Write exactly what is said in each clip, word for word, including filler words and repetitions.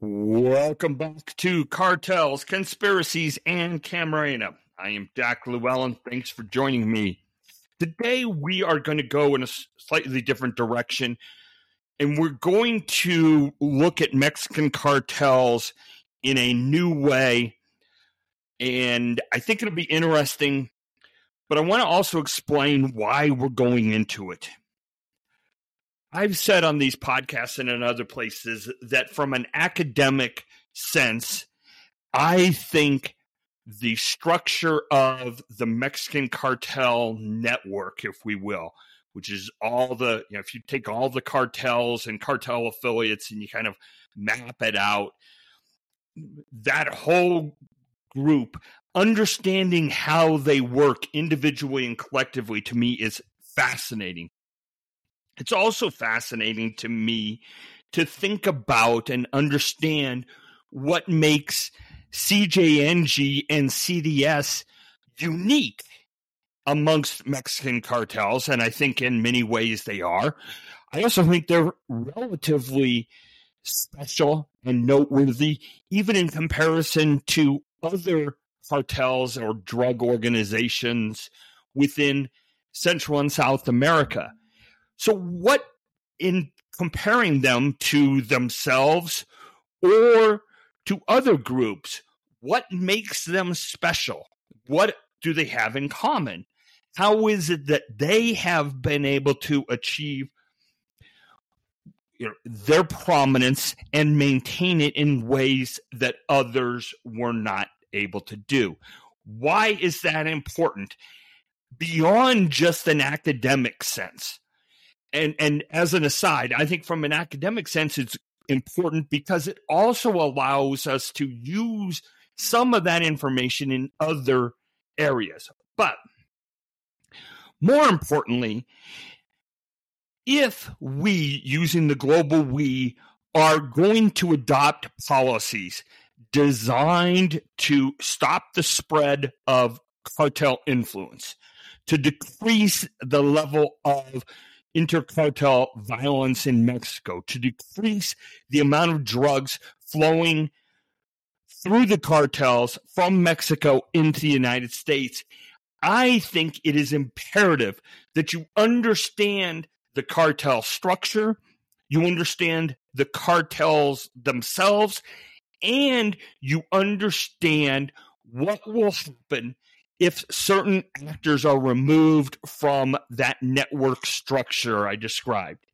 Welcome back to Cartels, Conspiracies, and Camarena. I am Dak Llewellyn. Thanks for joining me. Today, we are going to go in a slightly different direction, and we're going to look at Mexican cartels in a new way, and I think it'll be interesting, but I want to also explain why we're going into it. I've said on these podcasts and in other places that from an academic sense, I think the structure of the Mexican cartel network, if we will, which is all the, you know, if you take all the cartels and cartel affiliates and you kind of map it out, that whole group, understanding how they work individually and collectively, to me is fascinating. It's also fascinating to me to think about and understand what makes C J N G and C D S unique amongst Mexican cartels, and I think in many ways they are. I also think they're relatively special and noteworthy, even in comparison to other cartels or drug organizations within Central and South America. So what, in comparing them to themselves or to other groups, what makes them special? What do they have in common? How is it that they have been able to achieve, you know, their prominence and maintain it in ways that others were not able to do? Why is that important beyond just an academic sense? And and as an aside, I think from an academic sense, it's important because it also allows us to use some of that information in other areas. But more importantly, if we, using the global we, are going to adopt policies designed to stop the spread of cartel influence, to decrease the level of intercartel violence in Mexico, to decrease the amount of drugs flowing through the cartels from Mexico into the United States, I think it is imperative that you understand the cartel structure, you understand the cartels themselves, and you understand what will happen if certain actors are removed from that network structure I described.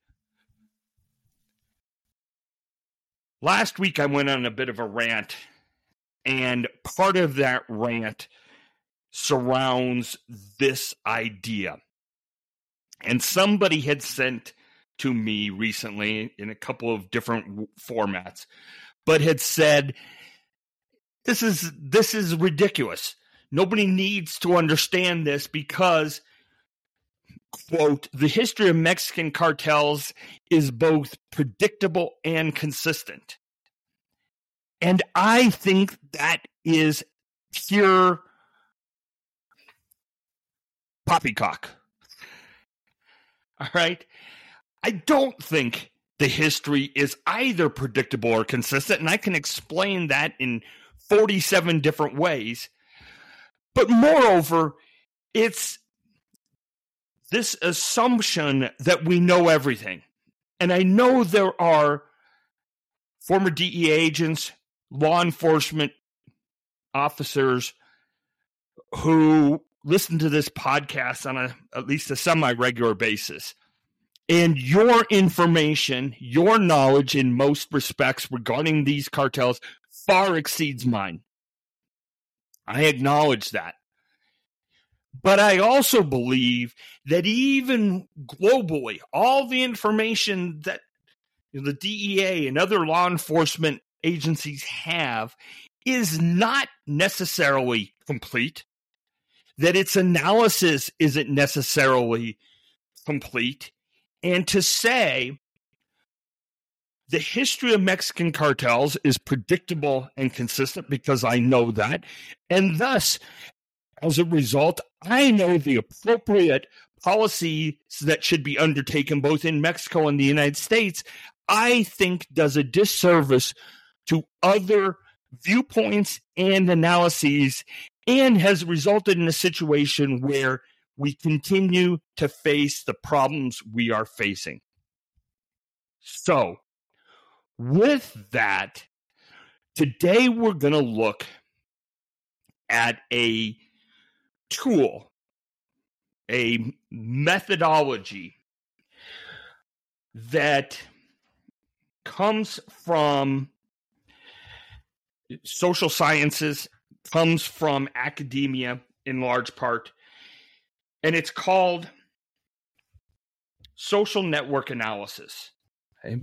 Last week, I went on a bit of a rant, and part of that rant surrounds this idea. And somebody had sent to me recently in a couple of different formats, but had said, this is, this is ridiculous. Nobody needs to understand this because, quote, the history of Mexican cartels is both predictable and consistent. And I think that is pure poppycock. All right. I don't think the history is either predictable or consistent, and I can explain that in forty-seven different ways. But moreover, it's this assumption that we know everything. And I know there are former D E A agents, law enforcement officers who listen to this podcast on a, at least a semi-regular basis. And your information, your knowledge in most respects regarding these cartels far exceeds mine. I acknowledge that. But I also believe that even globally, all the information that the D E A and other law enforcement agencies have is not necessarily complete, that its analysis isn't necessarily complete. And to say the history of Mexican cartels is predictable and consistent because I know that. And thus, as a result, I know the appropriate policies that should be undertaken both in Mexico and the United States, I think does a disservice to other viewpoints and analyses, and has resulted in a situation where we continue to face the problems we are facing. So, with that, today we're going to look at a tool, a methodology that comes from social sciences, comes from academia in large part, and it's called social network analysis. Okay?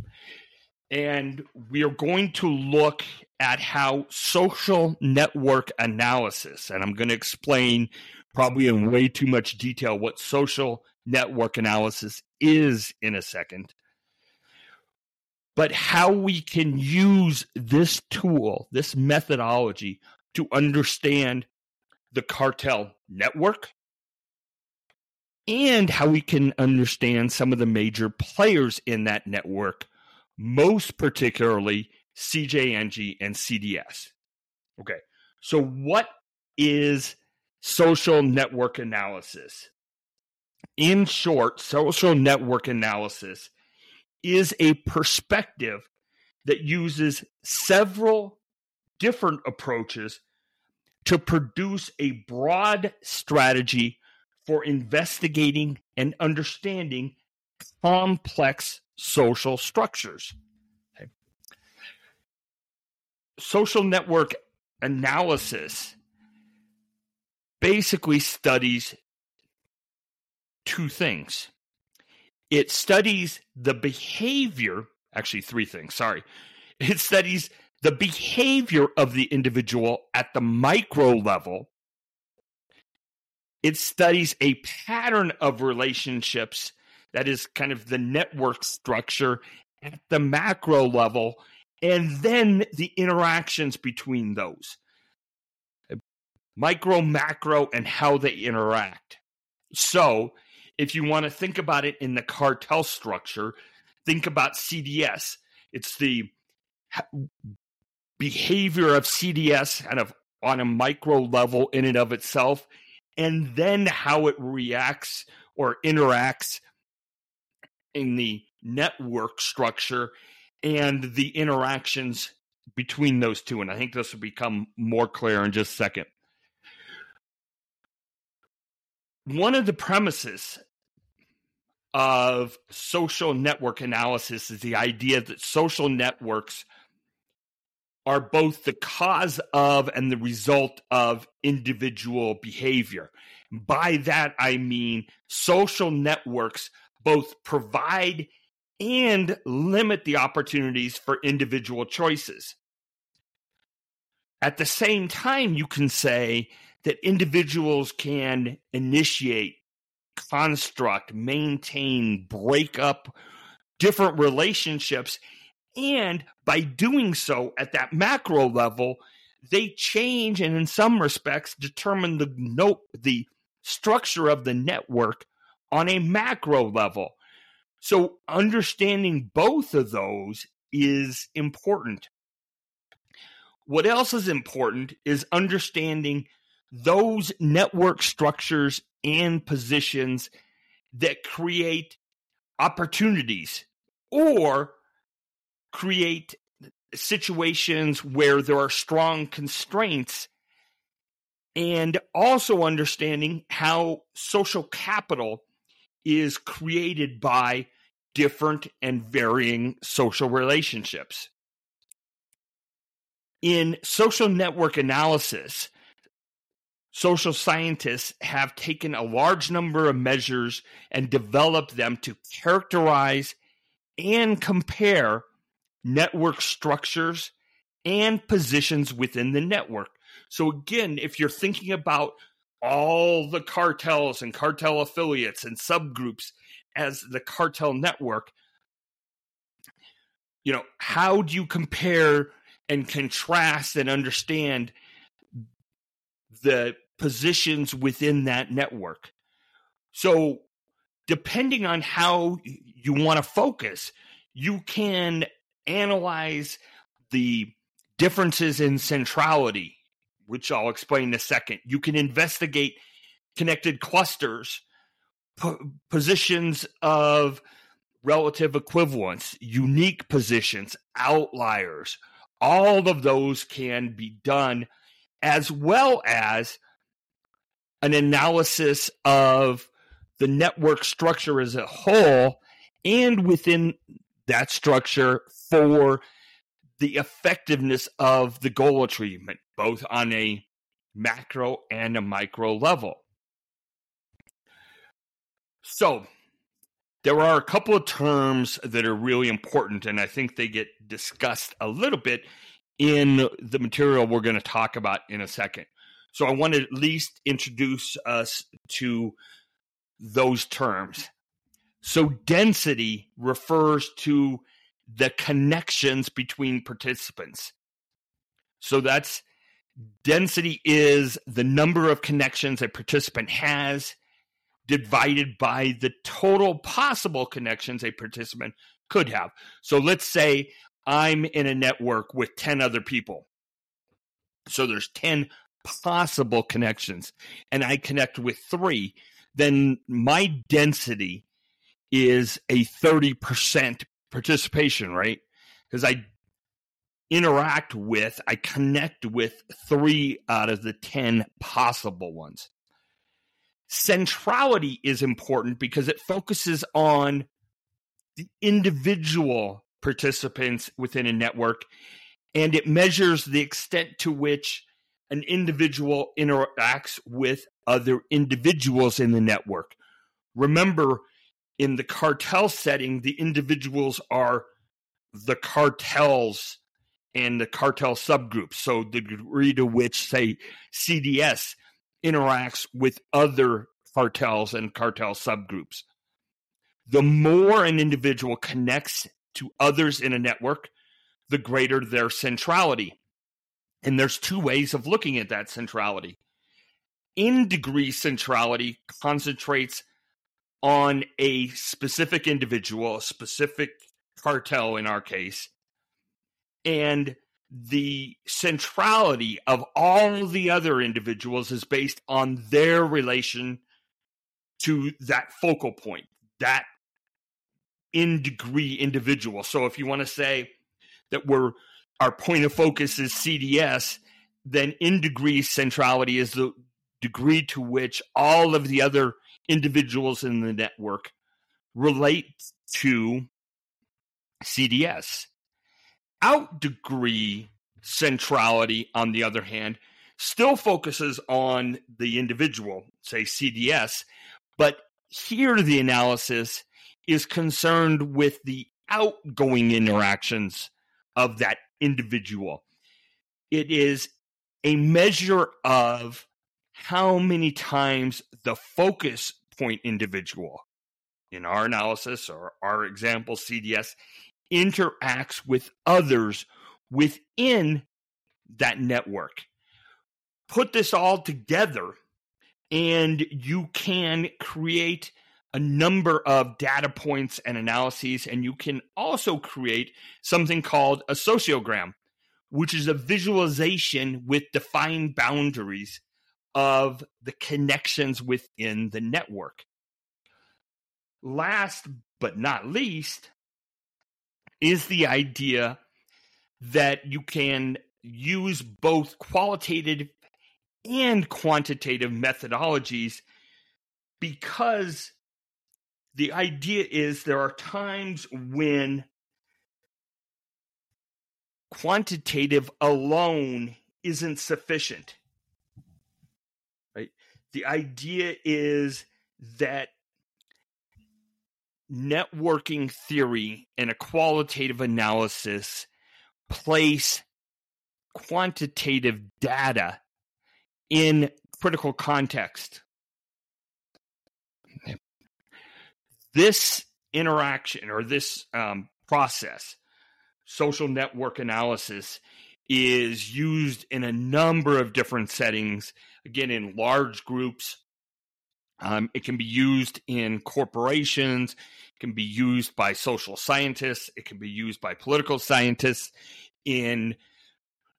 And we are going to look at how social network analysis, and I'm going to explain probably in way too much detail what social network analysis is in a second, but how we can use this tool, this methodology, to understand the cartel network and how we can understand some of the major players in that network, most particularly C J N G and C D S. Okay, so what is social network analysis? In short, social network analysis is a perspective that uses several different approaches to produce a broad strategy for investigating and understanding complex social structures. Okay. Social network analysis basically studies two things. It studies the behavior, actually three things, sorry. It studies the behavior of the individual at the micro level. It studies a pattern of relationships that is kind of the network structure at the macro level, and then the interactions between those. Micro, macro, and how they interact. So, if you want to think about it in the cartel structure, think about C D S. It's the behavior of C D S kind of on a micro level in and of itself, and then how it reacts or interacts in the network structure and the interactions between those two. And I think this will become more clear in just a second. One of the premises of social network analysis is the idea that social networks are both the cause of and the result of individual behavior. By that, I mean social networks both provide and limit the opportunities for individual choices. At the same time, you can say that individuals can initiate, construct, maintain, break up different relationships. And by doing so at that macro level, they change and in some respects determine the note, the structure of the network on a macro level. So understanding both of those is important. What else is important is understanding those network structures and positions that create opportunities or create situations where there are strong constraints, and also understanding how social capital is created by different and varying social relationships. In social network analysis, social scientists have taken a large number of measures and developed them to characterize and compare network structures and positions within the network. So again, if you're thinking about all the cartels and cartel affiliates and subgroups as the cartel network, you know, how do you compare and contrast and understand the positions within that network? So depending on how you want to focus, you can analyze the differences in centrality, which I'll explain in a second. You can investigate connected clusters, po- positions of relative equivalence, unique positions, outliers. All of those can be done, as well as an analysis of the network structure as a whole, and within that structure for the effectiveness of the goal achievement, both on a macro and a micro level. So there are a couple of terms that are really important, and I think they get discussed a little bit in the material we're going to talk about in a second. So I want to at least introduce us to those terms. So density refers to the connections between participants. So that's density is the number of connections a participant has divided by the total possible connections a participant could have. So let's say I'm in a network with ten other people. So there's ten possible connections, and I connect with three. Then my density is a thirty percent participation rate, because I interact with, I connect with three out of the ten possible ones. Centrality is important because it focuses on the individual participants within a network, and it measures the extent to which an individual interacts with other individuals in the network. Remember, in the cartel setting, the individuals are the cartels and the cartel subgroups. So the degree to which, say, C D S interacts with other cartels and cartel subgroups. The more an individual connects to others in a network, the greater their centrality. And there's two ways of looking at that centrality. In-degree centrality concentrates on a specific individual, a specific cartel in our case, and the centrality of all the other individuals is based on their relation to that focal point, that in-degree individual. So if you want to say that we're our point of focus is C D S, then in-degree centrality is the degree to which all of the other individuals in the network relate to C D S. Out-degree centrality, on the other hand, still focuses on the individual, say C D S, but here the analysis is concerned with the outgoing interactions of that individual. It is a measure of how many times the focus point individual, in our analysis or our example, C D S, interacts with others within that network. Put this all together, and you can create a number of data points and analyses, and you can also create something called a sociogram, which is a visualization with defined boundaries of the connections within the network. Last but not least is the idea that you can use both qualitative and quantitative methodologies, because the idea is there are times when quantitative alone isn't sufficient, right? The idea is that networking theory and a qualitative analysis place quantitative data in critical context. This interaction or this um, process, social network analysis, is used in a number of different settings. Again, in large groups, um, it can be used in corporations, it can be used by social scientists, it can be used by political scientists, in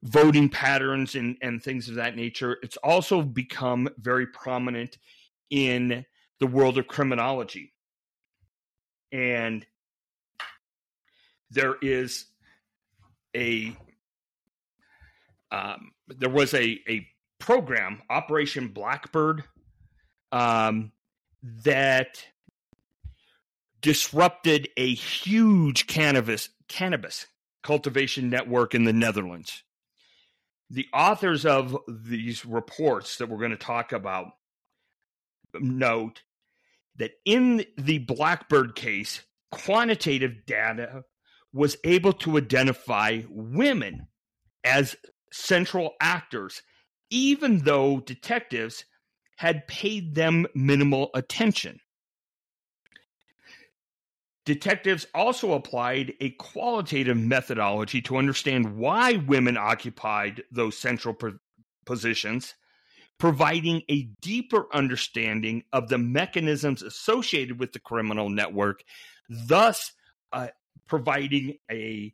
voting patterns and, and things of that nature. It's also become very prominent in the world of criminology. And there is a um, there was a, a program, Operation Blackbird, um, that disrupted a huge cannabis cannabis cultivation network in the Netherlands. The authors of these reports that we're going to talk about note that in the Blackbird case, quantitative data was able to identify women as central actors, even though detectives had paid them minimal attention. Detectives also applied a qualitative methodology to understand why women occupied those central po- positions, providing a deeper understanding of the mechanisms associated with the criminal network, thus uh, providing a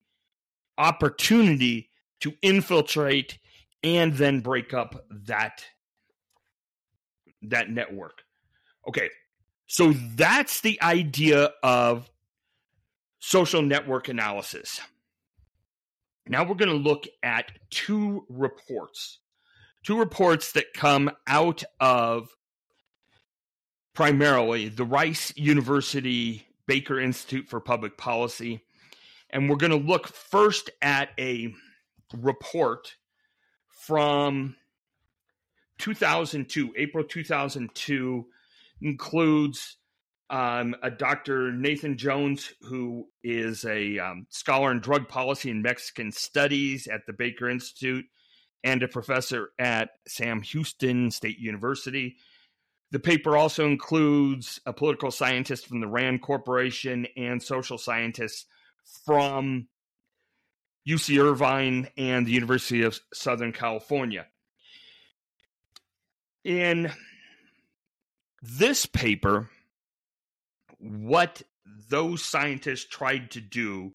opportunity to infiltrate and then break up that, that network. Okay, so that's the idea of social network analysis. Now we're going to look at two reports. Two reports that come out of primarily the Rice University Baker Institute for Public Policy. And we're going to look first at a report from two thousand two, April two thousand two, includes um, a Doctor Nathan Jones, who is a um, scholar in drug policy and Mexican studies at the Baker Institute, and a professor at Sam Houston State University. The paper also includes a political scientist from the RAND Corporation and social scientists from U C Irvine and the University of Southern California. In this paper, what those scientists tried to do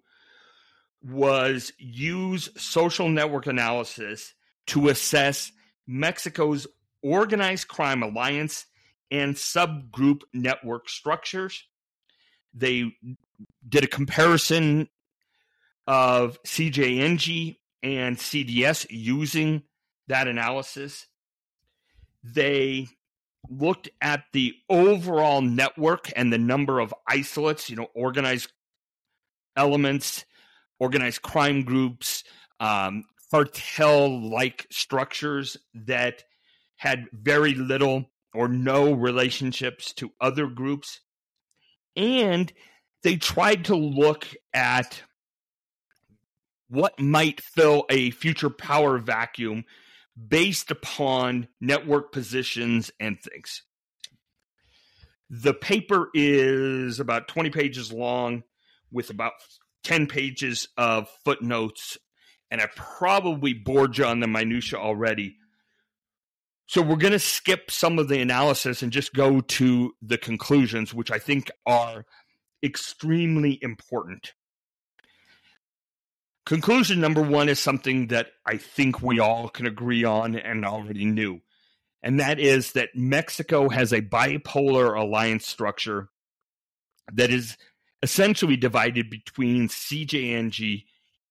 was use social network analysis to assess Mexico's organized crime alliance and subgroup network structures. They did a comparison of C J N G and C D S using that analysis. They looked at the overall network and the number of isolates, you know, organized elements, organized crime groups, um, cartel-like structures that had very little or no relationships to other groups. And they tried to look at what might fill a future power vacuum based upon network positions and things. The paper is about twenty pages long with about ten pages of footnotes, and I probably bored you on the minutia already. So we're going to skip some of the analysis and just go to the conclusions, which I think are extremely important. Conclusion number one is something that I think we all can agree on and already knew, and that is that Mexico has a bipolar alliance structure that is essentially divided between C J N G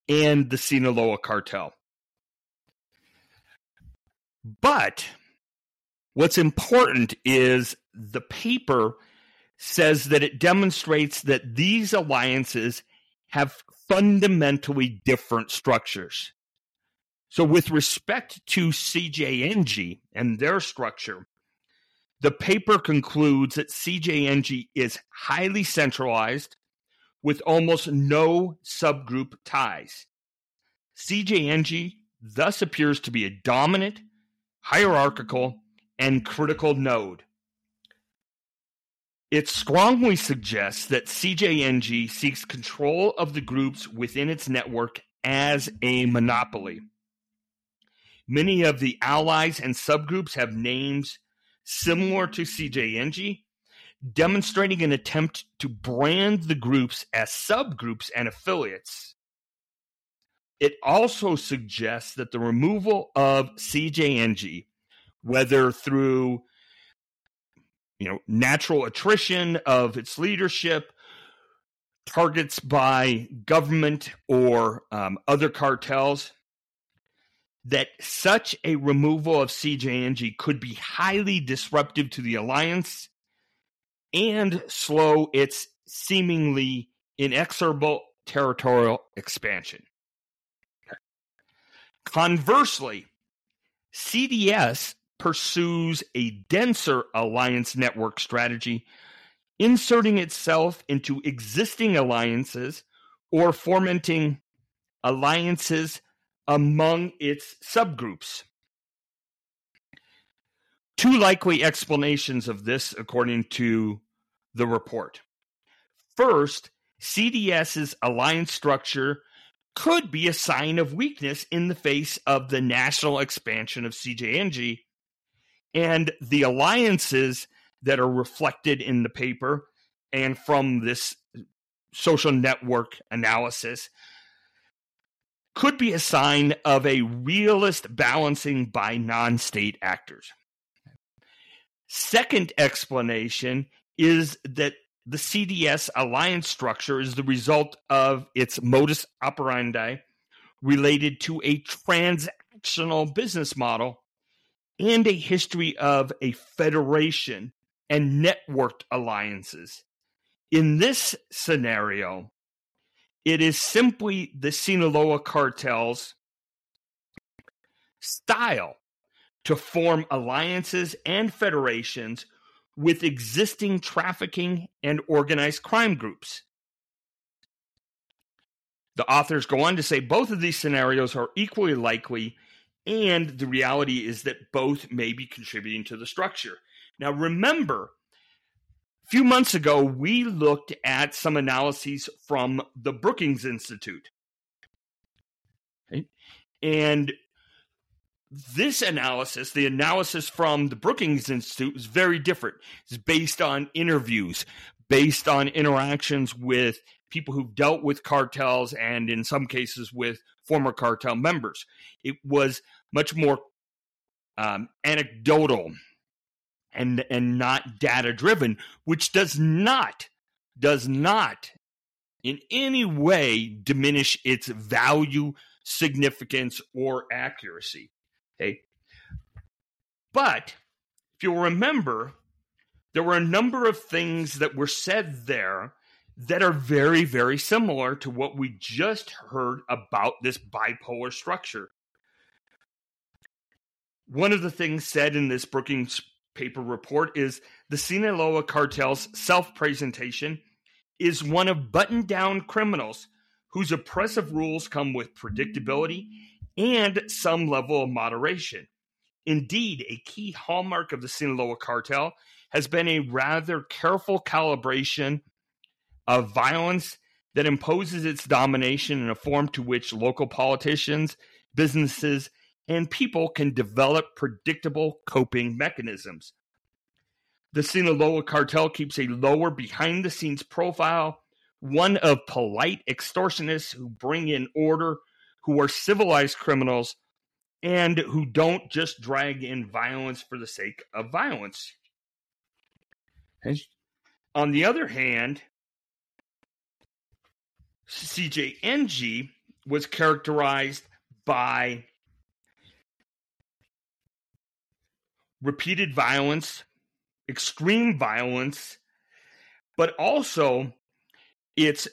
and the Sinaloa cartel. But what's important is the paper says that it demonstrates that these alliances have fundamentally different structures. So with respect to C J N G and their structure, the paper concludes that C J N G is highly centralized, with almost no subgroup ties. C J N G thus appears to be a dominant, hierarchical, and critical node. It strongly suggests that C J N G seeks control of the groups within its network as a monopoly. Many of the allies and subgroups have names similar to C J N G, demonstrating an attempt to brand the groups as subgroups and affiliates. It also suggests that the removal of C J N G, whether through you know natural attrition of its leadership, targets by government or um, other cartels, that such a removal of C J N G could be highly disruptive to the alliance and slow its seemingly inexorable territorial expansion. Conversely, C D S pursues a denser alliance network strategy, inserting itself into existing alliances or fomenting alliances among its subgroups. Two likely explanations of this, according to the report. First, CDS's alliance structure could be a sign of weakness in the face of the national expansion of C J N G, and the alliances that are reflected in the paper and from this social network analysis could be a sign of a realist balancing by non-state actors. Second explanation is that the C D S alliance structure is the result of its modus operandi related to a transactional business model and a history of a federation and networked alliances. In this scenario, it is simply the Sinaloa cartel's style to form alliances and federations with existing trafficking and organized crime groups. The authors go on to say both of these scenarios are equally likely, and the reality is that both may be contributing to the structure. Now, remember, a few months ago, we looked at some analyses from the Brookings Institute. Okay. And this analysis, the analysis from the Brookings Institute, is very different. It's based on interviews, based on interactions with people who've dealt with cartels and in some cases with former cartel members. It was much more um, anecdotal and and not data-driven, which does not, does not in any way diminish its value, significance, or accuracy. Okay. But if you'll remember, there were a number of things that were said there that are very, very similar to what we just heard about this bipolar structure. One of the things said in this Brookings paper report is the Sinaloa cartel's self-presentation is one of buttoned-down criminals whose oppressive rules come with predictability and some level of moderation. Indeed, a key hallmark of the Sinaloa cartel has been a rather careful calibration of violence that imposes its domination in a form to which local politicians, businesses, and people can develop predictable coping mechanisms. The Sinaloa cartel keeps a lower behind-the-scenes profile, one of polite extortionists who bring in order, who are civilized criminals, and who don't just drag in violence for the sake of violence. Okay. On the other hand, C J N G was characterized by repeated violence, extreme violence, but also its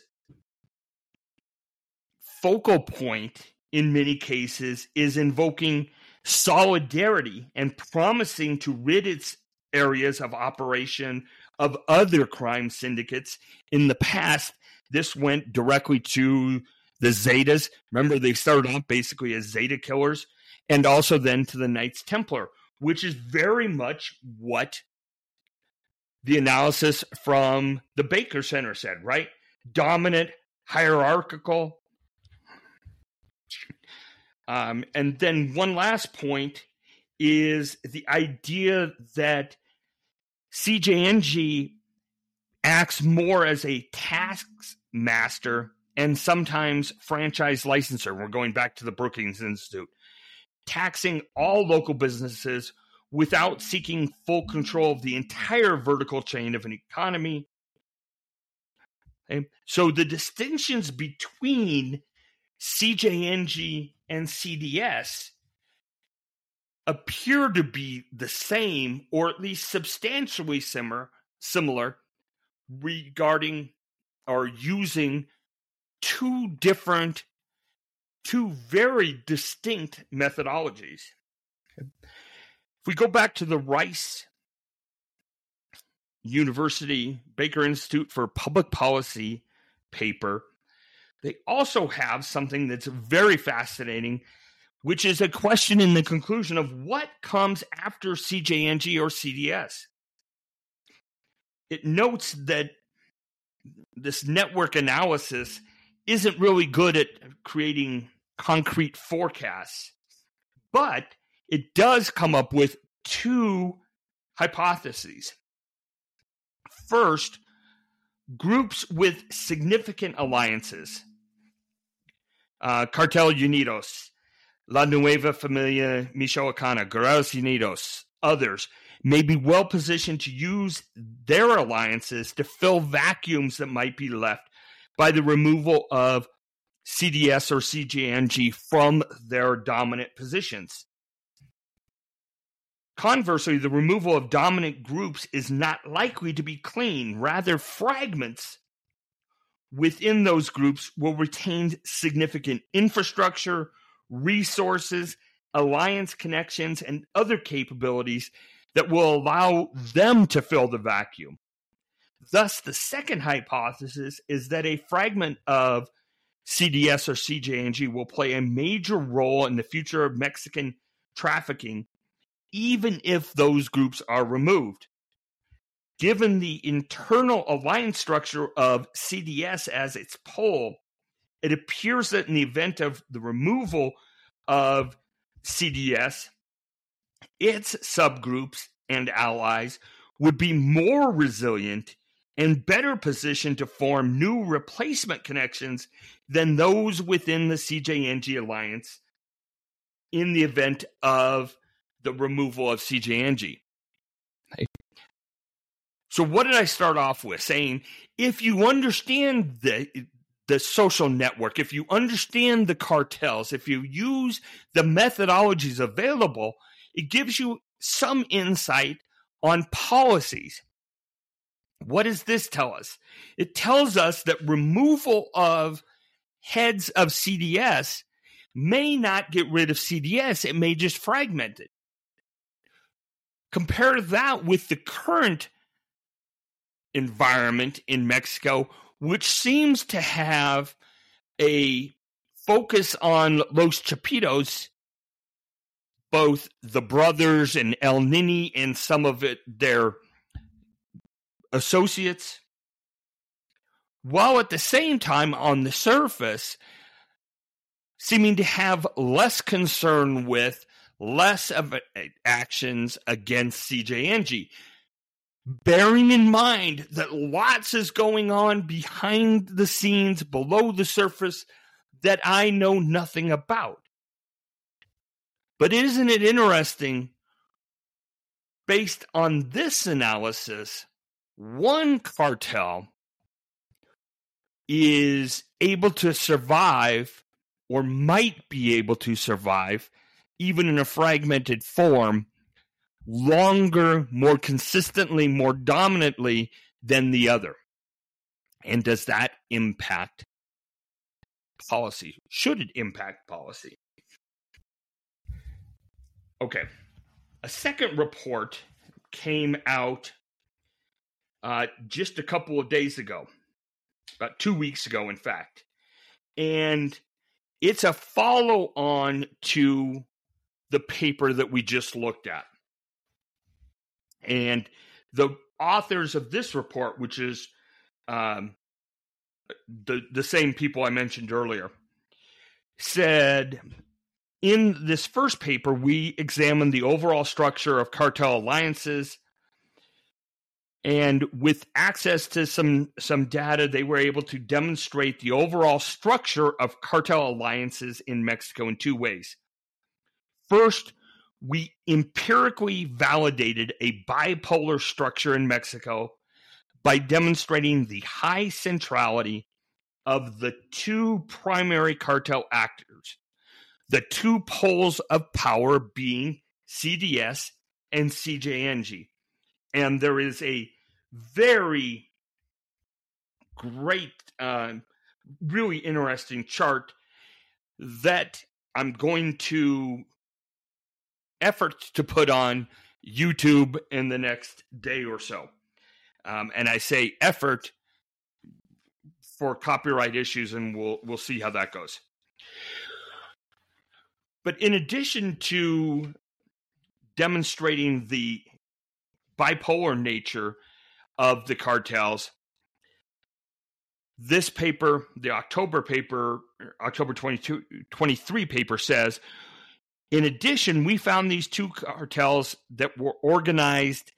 focal point in many cases is invoking solidarity and promising to rid its areas of operation of other crime syndicates. In the past, this went directly to the Zetas. Remember, they started off basically as Zeta killers, and also then to the Knights Templar, which is very much what the analysis from the Baker Center said, right? Dominant, hierarchical. Um, and then one last point is the idea that C J N G acts more as a taskmaster and sometimes franchise licensor. We're going back to the Brookings Institute. Taxing all local businesses without seeking full control of the entire vertical chain of an economy. Okay. So the distinctions between C J N G and C D S appear to be the same, or at least substantially similar, similar regarding or using two different, two very distinct methodologies. Okay. If we go back to the Rice University Baker Institute for Public Policy paper, they also have something that's very fascinating, which is a question in the conclusion of what comes after C J N G or C D S. It notes that this network analysis isn't really good at creating concrete forecasts, but it does come up with two hypotheses. First, groups with significant alliances, uh, Cartel Unidos, La Nueva Familia Michoacana, Guerreros Unidos, others, may be well positioned to use their alliances to fill vacuums that might be left by the removal of C D S or C J N G from their dominant positions. Conversely, the removal of dominant groups is not likely to be clean. Rather, fragments within those groups will retain significant infrastructure, resources, alliance connections, and other capabilities that will allow them to fill the vacuum. Thus, the second hypothesis is that a fragment of C D S or C J N G will play a major role in the future of Mexican trafficking, even if those groups are removed. Given the internal alliance structure of C D S as its pole, it appears that in the event of the removal of C D S, its subgroups and allies would be more resilient and better positioned to form new replacement connections than those within the C J N G alliance in the event of the removal of C J N G. So what did I start off with? Saying, if you understand the, the social network, if you understand the cartels, if you use the methodologies available, it gives you some insight on policies. What does this tell us? It tells us that removal of heads of C D S may not get rid of C D S. It may just fragment it. Compare that with the current environment in Mexico, which seems to have a focus on Los Chapitos, both the brothers and El Nini and some of it, their associates, while at the same time on the surface seeming to have less concern with less of actions against C J N G, bearing in mind that lots is going on behind the scenes, below the surface, that I know nothing about. But isn't it interesting, based on this analysis, one cartel is able to survive, or might be able to survive, even in a fragmented form, longer, more consistently, more dominantly than the other. And does that impact policy? Should it impact policy? Okay. A second report came out uh, just a couple of days ago, about two weeks ago, in fact. And it's a follow-on to the paper that we just looked at. And the authors of this report, which is um, the, the same people I mentioned earlier, said, in this first paper, we examined the overall structure of cartel alliances, And with access to some, some data, they were able to demonstrate the overall structure of cartel alliances in Mexico in two ways. First, we empirically validated a bipolar structure in Mexico by demonstrating the high centrality of the two primary cartel actors, the two poles of power being C D S and C J N G. And there is a very great, uh, really interesting chart that I'm going to effort to put on YouTube in the next day or so. Um, and I say effort for copyright issues, and we'll we'll see how that goes. But in addition to demonstrating the bipolar nature of the cartels, this paper, the October paper, October twenty-two, twenty-three paper says, in addition, we found these two cartels that were organized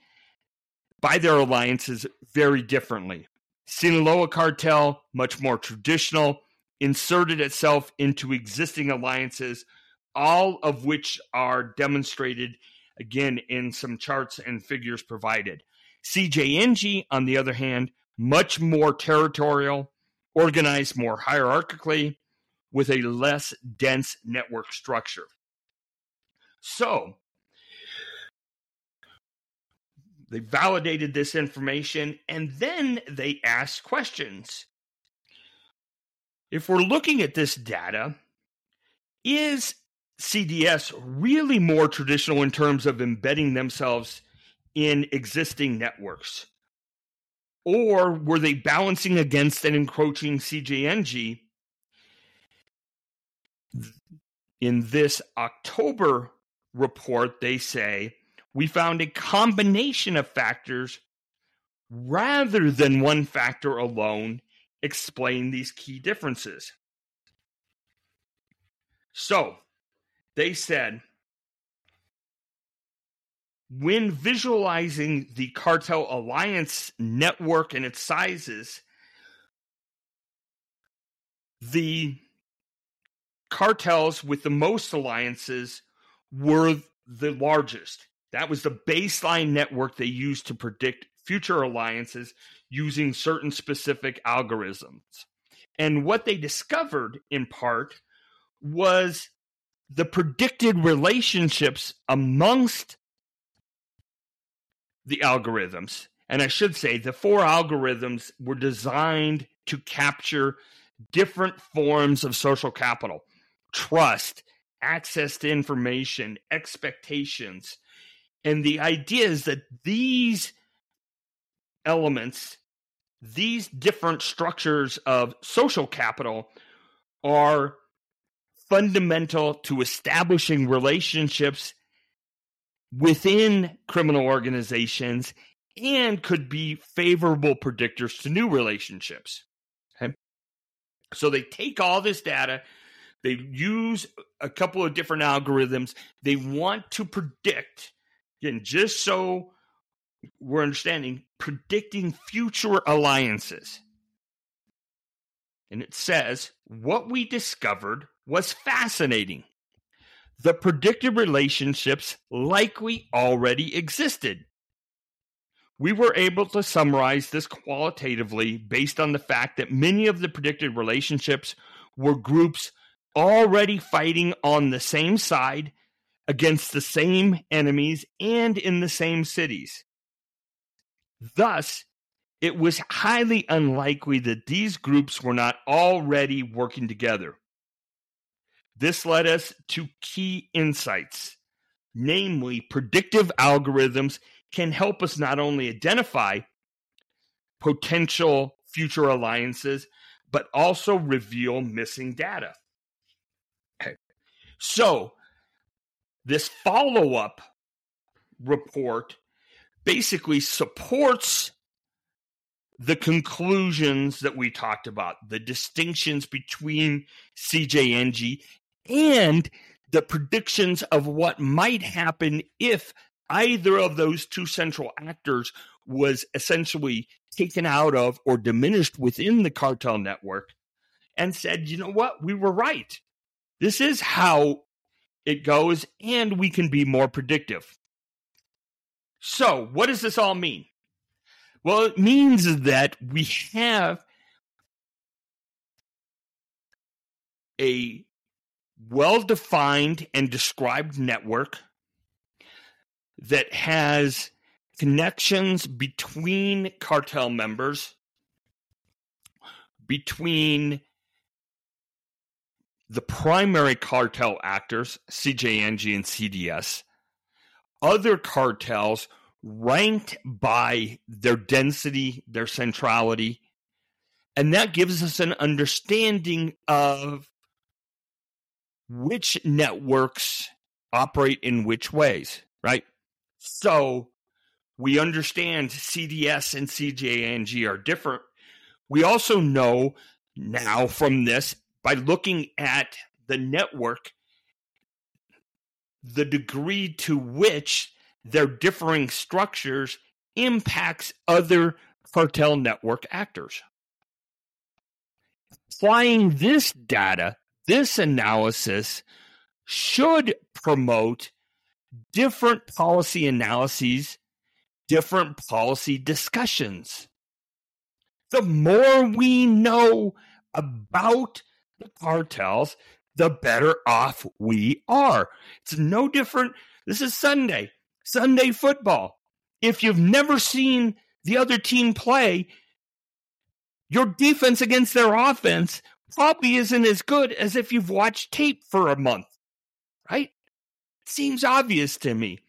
by their alliances very differently. Sinaloa cartel, much more traditional, inserted itself into existing alliances, all of which are demonstrated again in some charts and figures provided. C J N G, on the other hand, much more territorial, organized more hierarchically, with a less dense network structure. So, they validated this information, and then they asked questions. If we're looking at this data, is C D S really more traditional in terms of embedding themselves in existing networks? Or were they balancing against an encroaching C J N G? In this October report, they say, we found a combination of factors rather than one factor alone explain these key differences. So, they said, when visualizing the cartel alliance network and its sizes, the cartels with the most alliances were the largest. That was the baseline network they used to predict future alliances using certain specific algorithms. And what they discovered, in part, was the predicted relationships amongst the algorithms. And I should say the four algorithms were designed to capture different forms of social capital: trust, access to information, expectations. And the idea is that these elements, these different structures of social capital, are fundamental to establishing relationships within criminal organizations and could be favorable predictors to new relationships. Okay? So they take all this data, they use a couple of different algorithms, they want to predict. Again, just so we're understanding, predicting future alliances. And it says, what we discovered was fascinating. The predicted relationships likely already existed. We were able to summarize this qualitatively based on the fact that many of the predicted relationships were groups already fighting on the same side, against the same enemies, and in the same cities. Thus, it was highly unlikely that these groups were not already working together. This led us to key insights. Namely, predictive algorithms can help us not only identify potential future alliances, but also reveal missing data. Okay. So, this follow-up report basically supports the conclusions that we talked about, the distinctions between C J N G and the predictions of what might happen if either of those two central actors was essentially taken out of or diminished within the cartel network and said, you know what, we were right. This is how it goes, and we can be more predictive. So what does this all mean? Well, it means that we have a well-defined and described network that has connections between cartel members, between the primary cartel actors, C J N G and C D S, other cartels ranked by their density, their centrality, and that gives us an understanding of which networks operate in which ways, right? So we understand C D S and C J N G are different. We also know now from this, by looking at the network, the degree to which their differing structures impacts other cartel network actors. Applying this data, this analysis should promote different policy analyses, different policy discussions. The more we know about the cartels, the better off we are. It's no different. This is Sunday, Sunday football. If you've never seen the other team play, your defense against their offense probably isn't as good as if you've watched tape for a month, right? Seems obvious to me.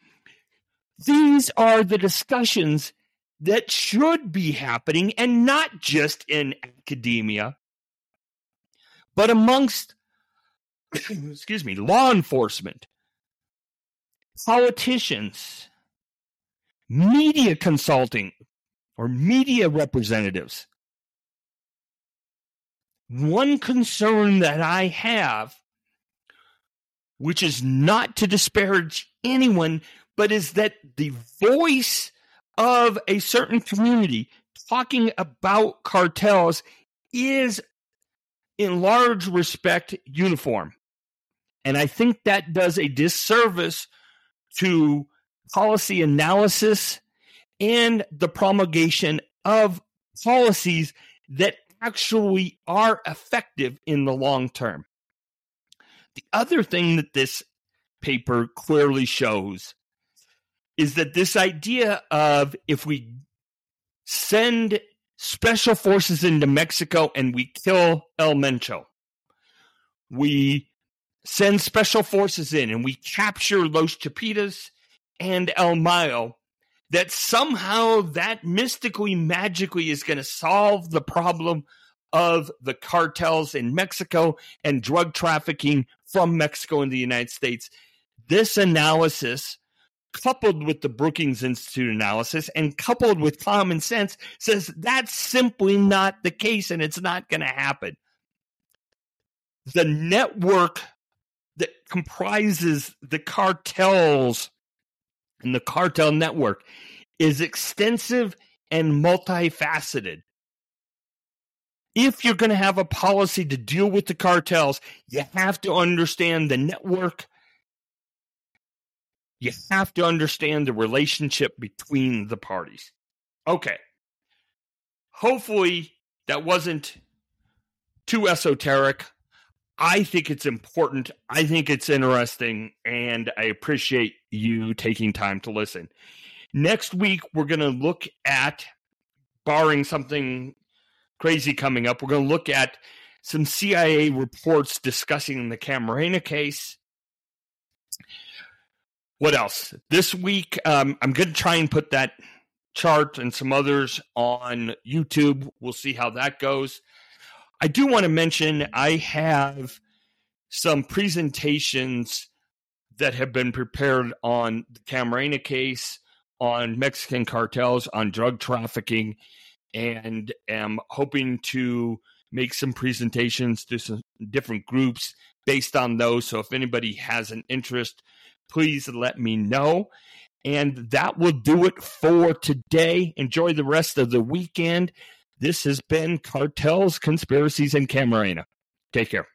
These are the discussions that should be happening, and not just in academia, but amongst, excuse me, law enforcement, politicians, media consulting, or media representatives. One concern that I have, which is not to disparage anyone, but is that the voice of a certain community talking about cartels is in large respect uniform. And I think that does a disservice to policy analysis and the promulgation of policies that actually are effective in the long term. The other thing that this paper clearly shows is that this idea of if we send special forces into Mexico and we kill El Mencho, we send special forces in and we capture Los Chapitos and El Mayo, that somehow that mystically, magically is going to solve the problem of the cartels in Mexico and drug trafficking from Mexico into the United States. This analysis, coupled with the Brookings Institute analysis and coupled with common sense, says that's simply not the case, and it's not going to happen. The network that comprises the cartels and the cartel network is extensive and multifaceted. If you're going to have a policy to deal with the cartels, you have to understand the network. You have to understand the relationship between the parties. Okay. Hopefully that wasn't too esoteric. I think it's important. I think it's interesting, and I appreciate you taking time to listen. Next week, we're going to look at, barring something crazy coming up, we're going to look at some C I A reports discussing the Camarena case. What else? This week, um, I'm going to try and put that chart and some others on YouTube. We'll see how that goes. I do want to mention I have some presentations that have been prepared on the Camarena case, on Mexican cartels, on drug trafficking, and am hoping to make some presentations to some different groups based on those. So if anybody has an interest, please let me know. And that will do it for today. Enjoy the rest of the weekend. This has been Cartels, Conspiracies, and Camarena. Take care.